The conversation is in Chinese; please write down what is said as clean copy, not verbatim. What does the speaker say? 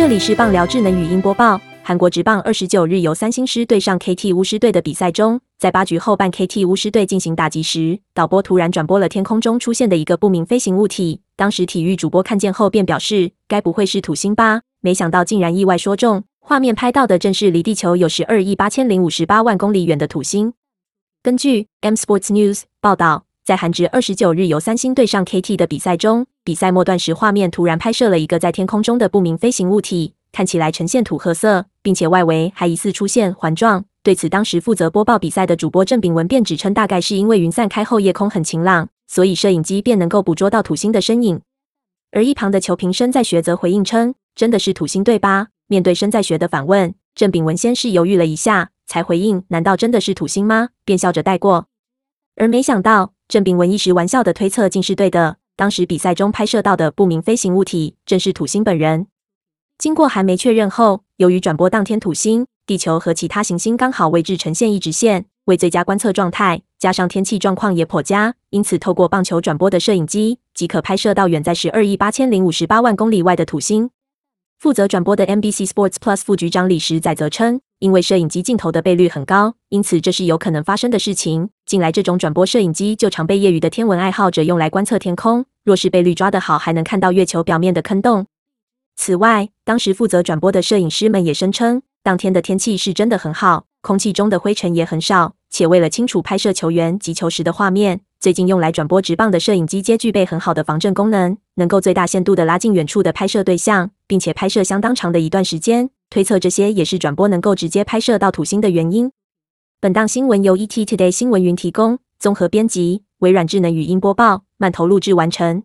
这里是棒聊智能语音播报。韩国职棒29日由三星狮对上 KT 巫师队的比赛中，在8局后半 KT 巫师队进行打击时，导播突然转播了天空中出现的一个不明飞行物体。当时体育主播看见后便表示，该不会是土星吧？没想到竟然意外说中，画面拍到的正是离地球有12亿8058万公里远的土星。根据 M Sports News 报道，在韩职29日由三星对上 KT 的比赛中，比赛末段时画面突然拍摄了一个在天空中的不明飞行物体，看起来呈现土褐色，并且外围还疑似出现环状。对此，当时负责播报比赛的主播郑炳文便指称，大概是因为云散开后夜空很晴朗，所以摄影机便能够捕捉到土星的身影。而一旁的球评申在学则回应称，真的是土星对吧？面对申在学的反问，郑炳文先是犹豫了一下，才回应难道真的是土星吗？便笑着带过。而没想到郑炳文一时玩笑的推测竟是对的，当时比赛中拍摄到的不明飞行物体正是土星本人。经过韩媒确认后，由于转播当天土星、地球和其他行星刚好位置呈现一直线，为最佳观测状态，加上天气状况也颇佳，因此透过棒球转播的摄影机，即可拍摄到远在12亿8058万公里外的土星。负责转播的 NBC Sports Plus 副局长李石载则称，因为摄影机镜头的倍率很高，因此这是有可能发生的事情。近来这种转播摄影机就常被业余的天文爱好者用来观测天空，若是倍率抓得好，还能看到月球表面的坑洞。此外，当时负责转播的摄影师们也声称，当天的天气是真的很好，空气中的灰尘也很少，且为了清楚拍摄球员及球时的画面，最近用来转播职棒的摄影机皆具备很好的防震功能，能够最大限度地拉近远处的拍摄对象，并且拍摄相当长的一段时间。推测这些也是转播能够直接拍摄到土星的原因。本档新闻由 ET Today 新闻云提供，综合编辑，微软智能语音播报，慢投录制完成。